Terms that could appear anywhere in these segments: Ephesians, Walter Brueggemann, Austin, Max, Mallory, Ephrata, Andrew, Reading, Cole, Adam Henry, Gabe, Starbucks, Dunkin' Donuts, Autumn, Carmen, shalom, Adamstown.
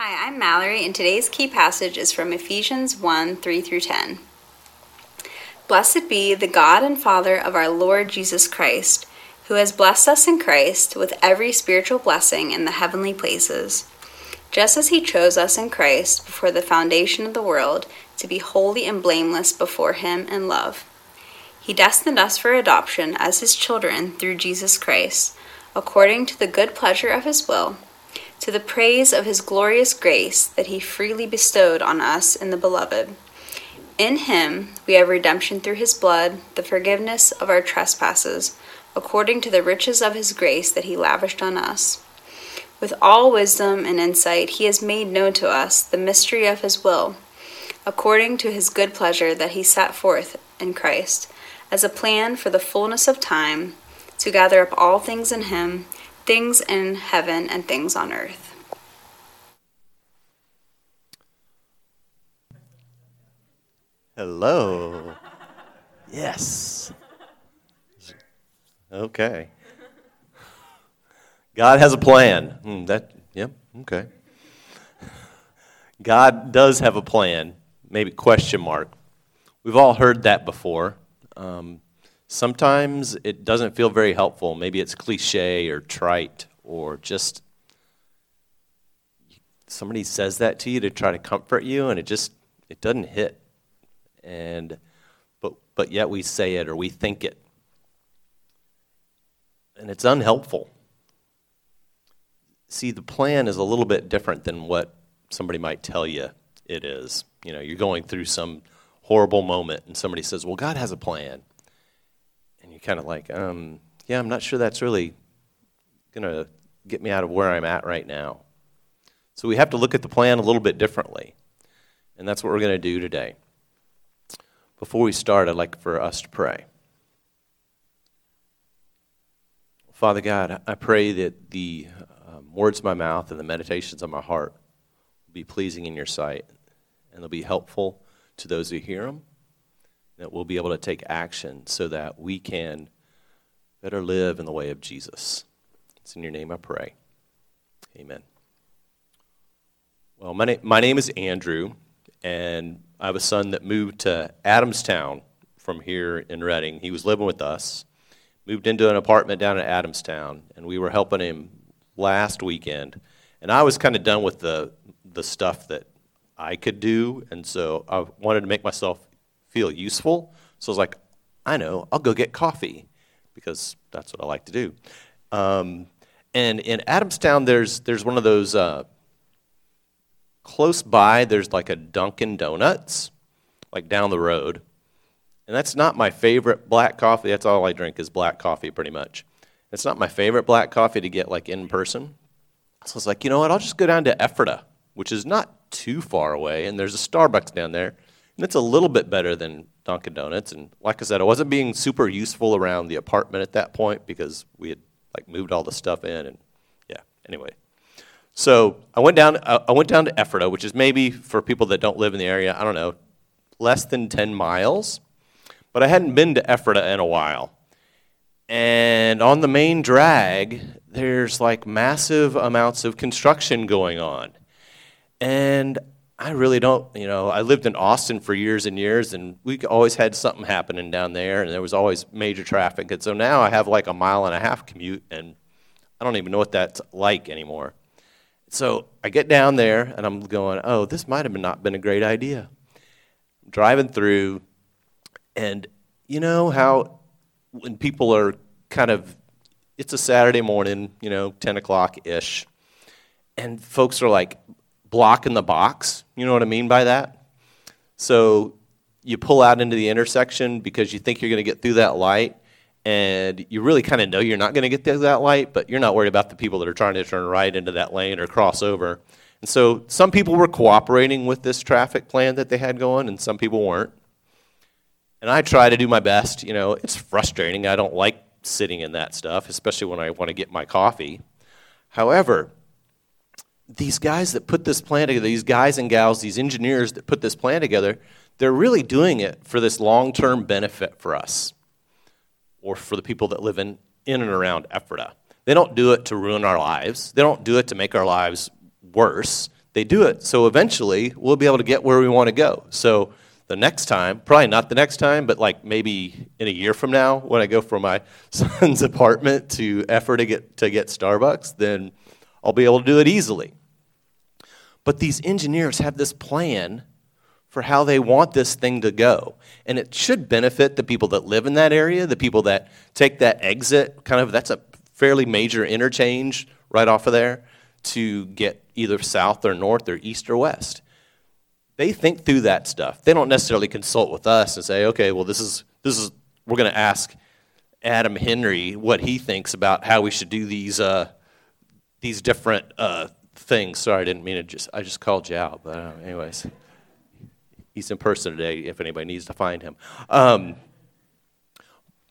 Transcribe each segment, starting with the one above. Hi, I'm Mallory, and today's key passage is from Ephesians 1:3-10. Blessed be the God and Father of our Lord Jesus Christ, who has blessed us in Christ with every spiritual blessing in the heavenly places, just as he chose us in Christ before the foundation of the world to be holy and blameless before him in love. He destined us for adoption as his children through Jesus Christ, according to the good pleasure of his will, to the praise of his glorious grace that he freely bestowed on us in the Beloved. In him we have redemption through his blood, the forgiveness of our trespasses, according to the riches of his grace that he lavished on us. With all wisdom and insight he has made known to us the mystery of his will, according to his good pleasure that he set forth in Christ, as a plan for the fullness of time, to gather up all things in him, things in heaven and things on earth. Hello. Yes. Okay. God has a plan. Okay. God does have a plan. Maybe question mark. We've all heard that before. Sometimes it doesn't feel very helpful. Maybe it's cliche or trite or just somebody says that to you to try to comfort you, and it doesn't hit. But yet we say it or we think it. And it's unhelpful. See, the plan is a little bit different than what somebody might tell you it is. You know, you're going through some horrible moment and somebody says, well, God has a plan. And you're kind of like, yeah, I'm not sure that's really going to get me out of where I'm at right now. So we have to look at the plan a little bit differently. And that's what we're going to do today. Before we start, I'd like for us to pray. Father God, I pray that the words of my mouth and the meditations of my heart will be pleasing in your sight, and they'll be helpful to those who hear them, that we'll be able to take action so that we can better live in the way of Jesus. It's in your name I pray. Amen. Well, my name is Andrew, and I have a son that moved to Adamstown from here in Reading. He was living with us. Moved into an apartment down in Adamstown, and we were helping him last weekend. And I was kind of done with the stuff that I could do, and so I wanted to make myself feel useful. So I was like, I know, I'll go get coffee, because that's what I like to do. And in Adamstown, there's one of those, close by, there's like a Dunkin' Donuts, like down the road. And that's not my favorite black coffee. That's all I drink is black coffee, pretty much. It's not my favorite black coffee to get, like, in person. So I was like, you know what, I'll just go down to Ephrata, which is not too far away, and there's a Starbucks down there, and it's a little bit better than Dunkin' Donuts. And like I said, I wasn't being super useful around the apartment at that point because we had, like, moved all the stuff in, and yeah, anyway. So I went down to Ephrata, which is maybe, for people that don't live in the area, I don't know, less than 10 miles. But I hadn't been to Ephrata in a while. And on the main drag, there's like massive amounts of construction going on. And I really don't, I lived in Austin for years and years, and we always had something happening down there, and there was always major traffic. And so now I have like a 1.5-mile commute, and I don't even know what that's like anymore. So I get down there, and I'm going, oh, this might have not been a great idea. I'm driving through. And you know how when people are kind of, it's a Saturday morning, 10 o'clock-ish, and folks are like blocking the box, you know what I mean by that? So you pull out into the intersection because you think you're going to get through that light, and you really kind of know you're not going to get through that light, but you're not worried about the people that are trying to turn right into that lane or cross over. And so some people were cooperating with this traffic plan that they had going, and some people weren't. And I try to do my best. It's frustrating. I don't like sitting in that stuff, especially when I want to get my coffee. However, these guys that put this plan together, these guys and gals, these engineers that put this plan together, they're really doing it for this long-term benefit for us or for the people that live in and around Ephrata. They don't do it to ruin our lives. They don't do it to make our lives worse. they do it. So eventually, we'll be able to get where we want to go. So the next time, probably not the next time, but like maybe in a year from now, when I go from my son's apartment to Ephrata to get Starbucks, then I'll be able to do it easily. But these engineers have this plan for how they want this thing to go. And it should benefit the people that live in that area, the people that take that exit, kind of that's a fairly major interchange right off of there, to get either south or north or east or west. They think through that stuff. They don't necessarily consult with us and say, okay, well, this is we're going to ask Adam Henry what he thinks about how we should do these different things. Sorry, I didn't mean to I just called you out, but anyways. He's in person today if anybody needs to find him.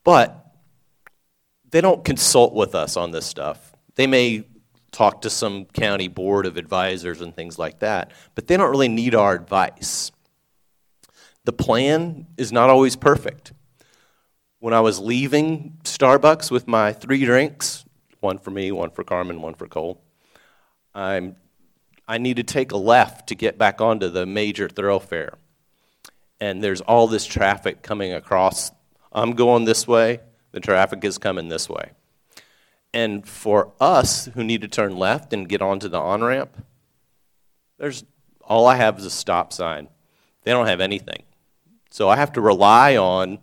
But they don't consult with us on this stuff. They may talk to some county board of advisors and things like that, but they don't really need our advice. The plan is not always perfect. When I was leaving Starbucks with my 3 drinks, one for me, one for Carmen, one for Cole, I need to take a left to get back onto the major thoroughfare. And there's all this traffic coming across. I'm going this way. The traffic is coming this way. And for us who need to turn left and get onto the on-ramp, there's all I have is a stop sign. They don't have anything. So I have to rely on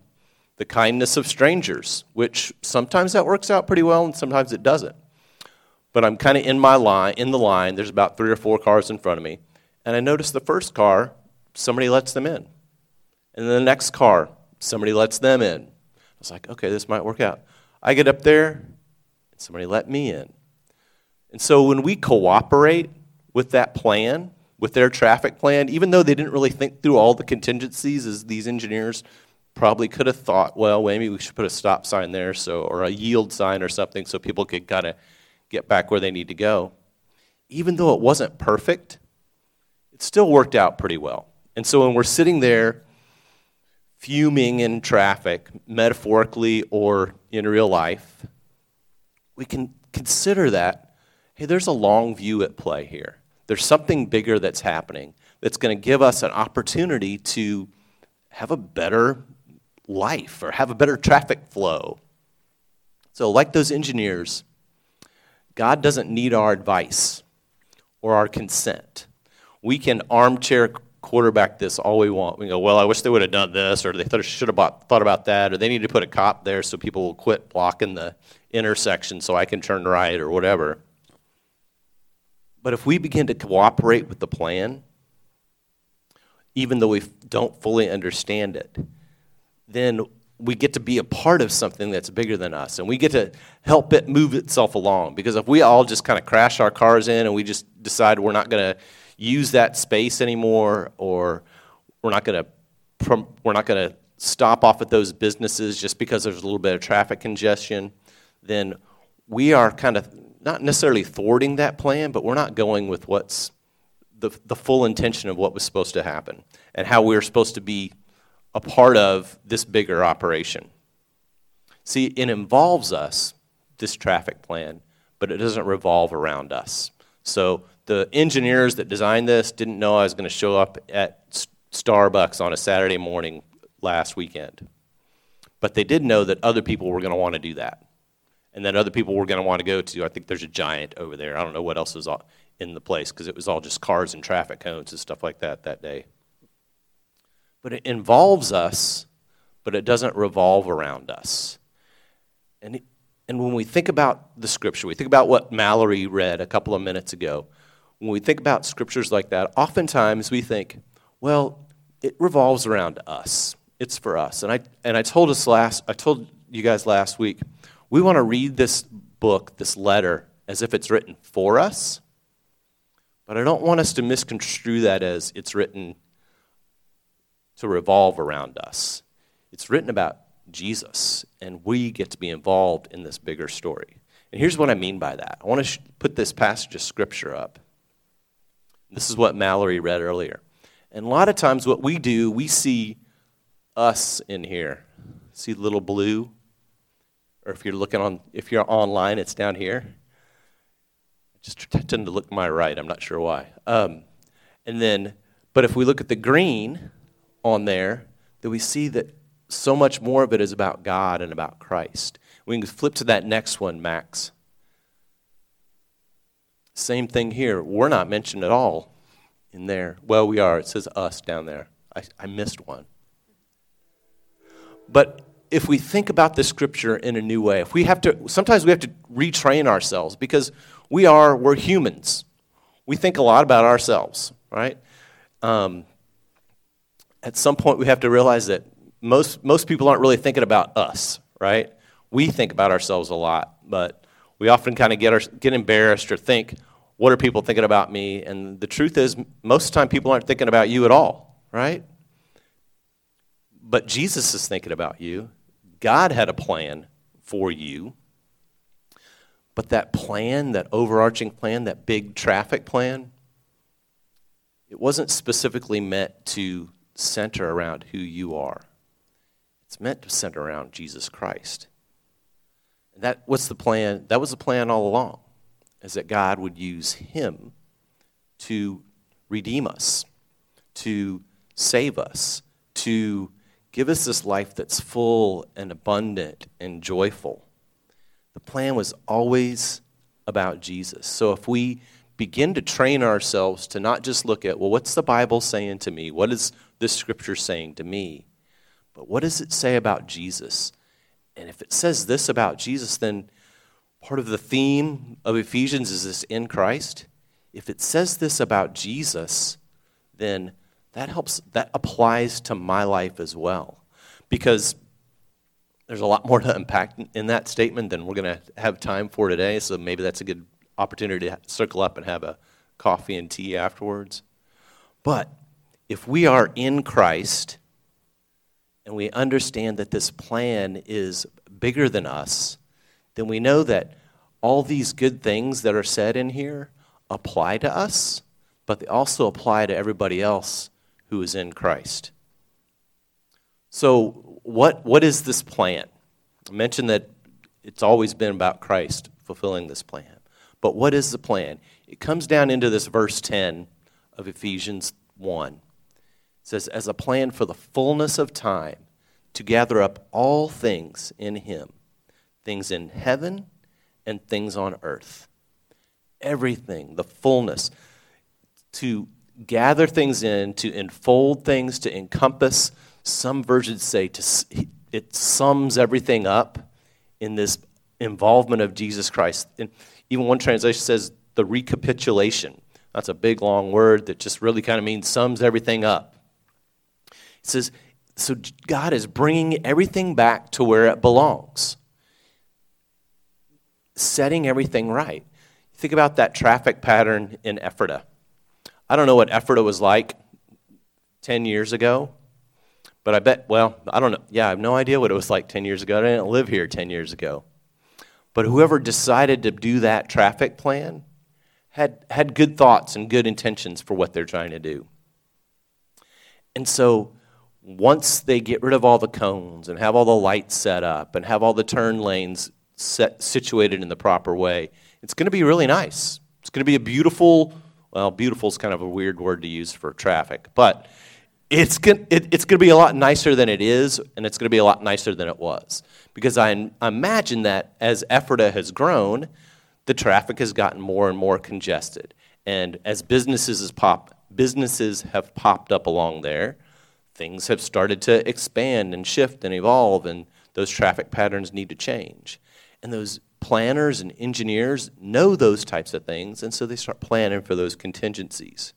the kindness of strangers, which sometimes that works out pretty well and sometimes it doesn't. But I'm kind of in the line. There's about 3 or 4 cars in front of me. And I notice the first car, somebody lets them in. And then the next car, somebody lets them in. I was like, okay, this might work out. I get up there, and somebody let me in. And so when we cooperate with that plan, with their traffic plan, even though they didn't really think through all the contingencies, as these engineers probably could have thought, well, maybe we should put a stop sign there or a yield sign or something so people could kind of get back where they need to go. Even though it wasn't perfect, it still worked out pretty well. And so when we're sitting there fuming in traffic, metaphorically or in real life, we can consider that, hey, there's a long view at play here. There's something bigger that's happening that's going to give us an opportunity to have a better life or have a better traffic flow. So like those engineers, God doesn't need our advice or our consent. We can armchair quarterback this all we want. We can go, well, I wish they would have done this, or they should have thought about that, or they need to put a cop there so people will quit blocking the intersection so I can turn right or whatever. But if we begin to cooperate with the plan, even though we don't fully understand it, then we get to be a part of something that's bigger than us, and we get to help it move itself along. Because if we all just kind of crash our cars in and we just decide we're not going to use that space anymore, or we're not going to stop off at those businesses just because there's a little bit of traffic congestion, then we are kind of not necessarily thwarting that plan, but we're not going with what's the full intention of what was supposed to happen and how we were supposed to be a part of this bigger operation. See, it involves us, this traffic plan, but it doesn't revolve around us. So the engineers that designed this didn't know I was going to show up at Starbucks on a Saturday morning last weekend. But they did know that other people were going to want to do that, and that other people were going to want to go to, I think there's a Giant over there. I don't know what else is in the place, because it was all just cars and traffic cones and stuff like that day. But it involves us, but it doesn't revolve around us. And when we think about the Scripture, we think about what Mallory read a couple of minutes ago. When we think about Scriptures like that, oftentimes we think, well, it revolves around us. It's for us. And I told you guys last week, we want to read this book, this letter, as if it's written for us. But I don't want us to misconstrue that as it's written to revolve around us. It's written about Jesus, and we get to be involved in this bigger story. And here's what I mean by that. I want to put this passage of Scripture up. This is what Mallory read earlier. And a lot of times what we do, we see us in here. See little blue? Or if you're online, it's down here. I just tend to look to my right. I'm not sure why. And then, but if we look at the green on there, then we see that so much more of it is about God and about Christ. We can flip to that next one, Max. Same thing here. We're not mentioned at all in there. Well, we are. It says us down there. I missed one. But if we think about the scripture in a new way, if we have to, sometimes we have to retrain ourselves because we're humans. We think a lot about ourselves, right? At some point, we have to realize that most people aren't really thinking about us, right? We think about ourselves a lot, but we often kind of get embarrassed or think, what are people thinking about me? And the truth is, most of the time, people aren't thinking about you at all, right? But Jesus is thinking about you. God had a plan for you. But that plan, that overarching plan, that big traffic plan, it wasn't specifically meant to center around who you are. It's meant to center around Jesus Christ. And that what's the plan? That was the plan all along, is that God would use him to redeem us, to save us, to give us this life that's full and abundant and joyful. The plan was always about Jesus. So if we begin to train ourselves to not just look at, well, what's the Bible saying to me? What is this scripture saying to me? But what does it say about Jesus? And if it says this about Jesus, then part of the theme of Ephesians is this in Christ. If it says this about Jesus, then that applies to my life as well. Because there's a lot more to unpack in that statement than we're going to have time for today, so maybe that's a good opportunity to circle up and have a coffee and tea afterwards. But if we are in Christ and we understand that this plan is bigger than us, then we know that all these good things that are said in here apply to us, but they also apply to everybody else who is in Christ. So what is this plan? I mentioned that it's always been about Christ fulfilling this plan. But what is the plan? It comes down into this verse 10 of Ephesians 1. It says, as a plan for the fullness of time to gather up all things in him, things in heaven and things on earth. Everything, the fullness, to gather things in, to enfold things, to encompass. Some versions say it sums everything up in this involvement of Jesus Christ. And even one translation says the recapitulation. That's a big, long word that just really kind of means sums everything up. It says, so God is bringing everything back to where it belongs, setting everything right. Think about that traffic pattern in Ephrata. I don't know what Ephrata was like 10 years ago. But I bet, well, I don't know. Yeah, I have no idea what it was like 10 years ago. I didn't live here 10 years ago. But whoever decided to do that traffic plan had good thoughts and good intentions for what they're trying to do. And so once they get rid of all the cones and have all the lights set up and have all the turn lanes situated in the proper way, it's going to be really nice. It's going to be a beautiful, well, beautiful is kind of a weird word to use for traffic, but it's going to be a lot nicer than it is, and it's going to be a lot nicer than it was. Because I imagine that as Ephrata has grown, the traffic has gotten more and more congested. And as businesses have popped up along there, things have started to expand and shift and evolve, and those traffic patterns need to change. And those planners and engineers know those types of things, and so they start planning for those contingencies.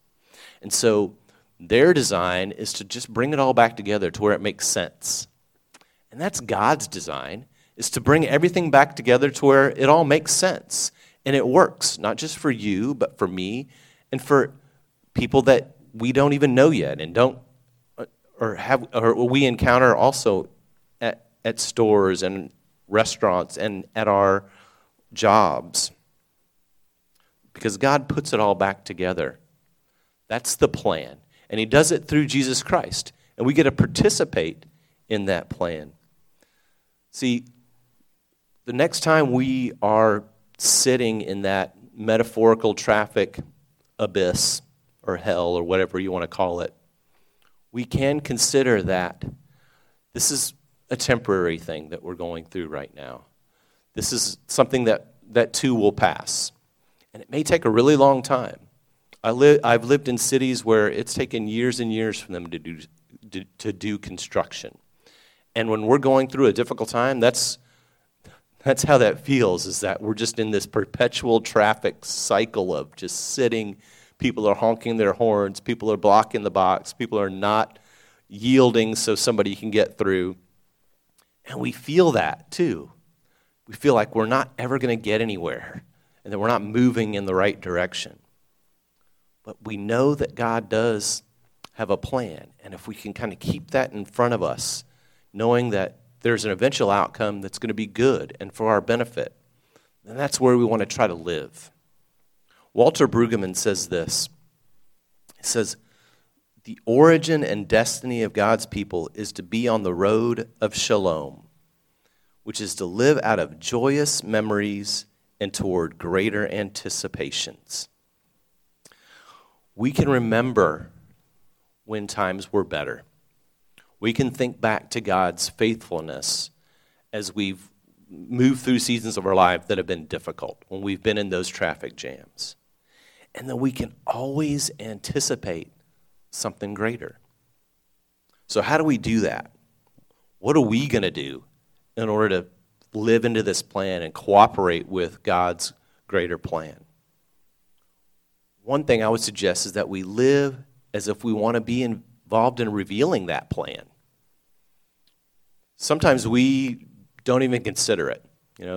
And so their design is to just bring it all back together to where it makes sense. And that's God's design, is to bring everything back together to where it all makes sense. And it works, not just for you, but for me, and for people that we don't even know yet and don't, or have, or we encounter also at stores and restaurants and at our jobs. Because God puts it all back together. That's the plan. And he does it through Jesus Christ. And we get to participate in that plan. See, the next time we are sitting in that metaphorical traffic abyss or hell or whatever you want to call it, we can consider that this is a temporary thing that we're going through right now. This is something that too will pass. And it may take a really long time. I've lived in cities where it's taken years and years for them to do construction. And when we're going through a difficult time, that's how that feels, is that we're just in this perpetual traffic cycle of just sitting. People are honking their horns. People are blocking the box. People are not yielding so somebody can get through. And we feel that, too. We feel like we're not ever going to get anywhere and that we're not moving in the right direction. But we know that God does have a plan. And if we can kind of keep that in front of us, knowing that there's an eventual outcome that's going to be good and for our benefit, then that's where we want to try to live. Walter Brueggemann says this. He says, "The origin and destiny of God's people is to be on the road of shalom, which is to live out of joyous memories and toward greater anticipations." We can remember when times were better. We can think back to God's faithfulness as we've moved through seasons of our life that have been difficult, when we've been in those traffic jams. And then we can always anticipate something greater. So how do we do that? What are we going to do in order to live into this plan and cooperate with God's greater plan? One thing I would suggest is that we live as if we want to be involved in revealing that plan. Sometimes we don't even consider it.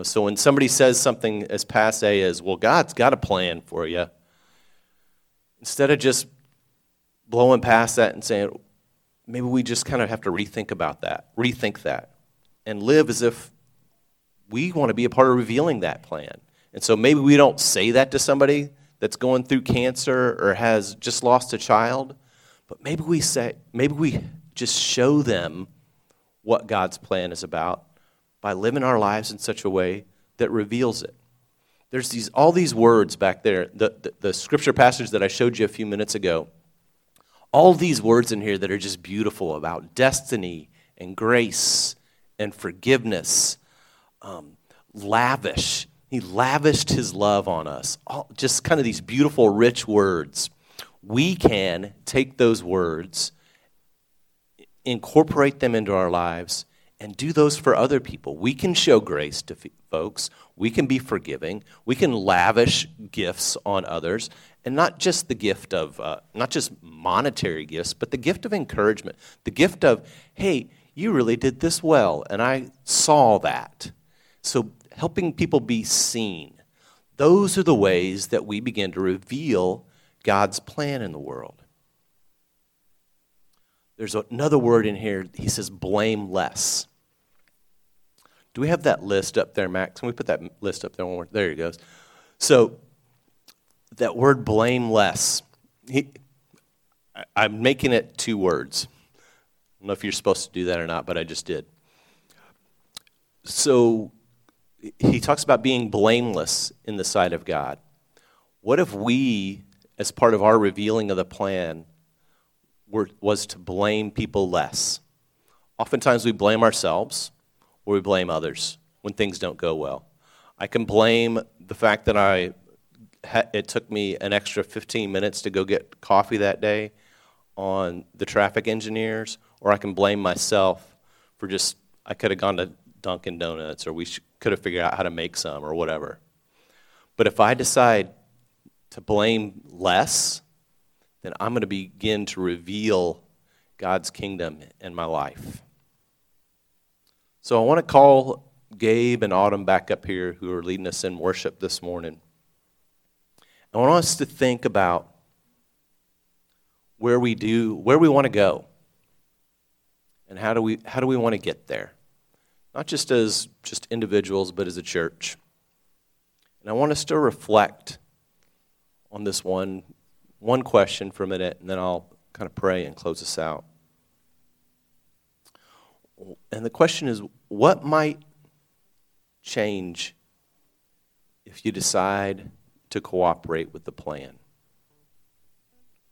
So when somebody says something as passé as, well, God's got a plan for you, instead of just blowing past that and saying, maybe we just kind of have to rethink that, and live as if we want to be a part of revealing that plan. And so maybe we don't say that to somebody that's going through cancer or has just lost a child, but maybe we just show them what God's plan is about by living our lives in such a way that reveals it. There's all these words back there, the scripture passage that I showed you a few minutes ago, all these words in here that are just beautiful about destiny and grace and forgiveness, lavish. He lavished his love on us. Just kind of these beautiful, rich words. We can take those words, incorporate them into our lives, and do those for other people. We can show grace to folks. We can be forgiving. We can lavish gifts on others, and not just the gift of, not just monetary gifts, but the gift of encouragement, the gift of, hey, you really did this well, and I saw that. So helping people be seen. Those are the ways that we begin to reveal God's plan in the world. There's another word in here. He says blameless. Do we have that list up there, Max? Can we put that list up there one more? There it goes. So that word blameless, I'm making it two words. I don't know if you're supposed to do that or not, but I just did. So he talks about being blameless in the sight of God. What if we, as part of our revealing of the plan, was to blame people less? Oftentimes we blame ourselves or we blame others when things don't go well. I can blame the fact that it took me an extra 15 minutes to go get coffee that day on the traffic engineers, or I can blame myself for I could have gone to Dunkin' Donuts, or we could have figured out how to make some or whatever. But if I decide to blame less, then I'm going to begin to reveal God's kingdom in my life. So I want to call Gabe and Autumn back up here, who are leading us in worship this morning. I want us to think about where we want to go, and how do we want to get there? Not just as just individuals, but as a church. And I want us to reflect on this one question for a minute, and then I'll kind of pray and close us out. And the question is, what might change if you decide to cooperate with the plan?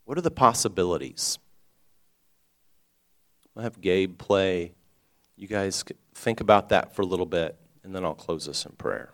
What are the possibilities? I'll have Gabe play. You guys think about that for a little bit, and then I'll close us in prayer.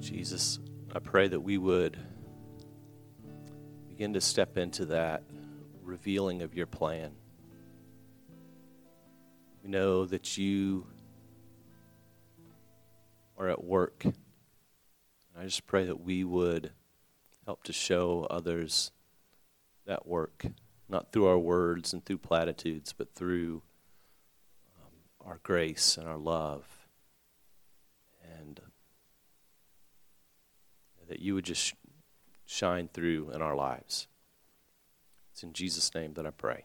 Jesus, I pray that we would begin to step into that revealing of your plan. We know that you are at work. I just pray that we would help to show others that work, not through our words and through platitudes, but through our grace and our love. That you would just shine through in our lives. It's in Jesus' name that I pray.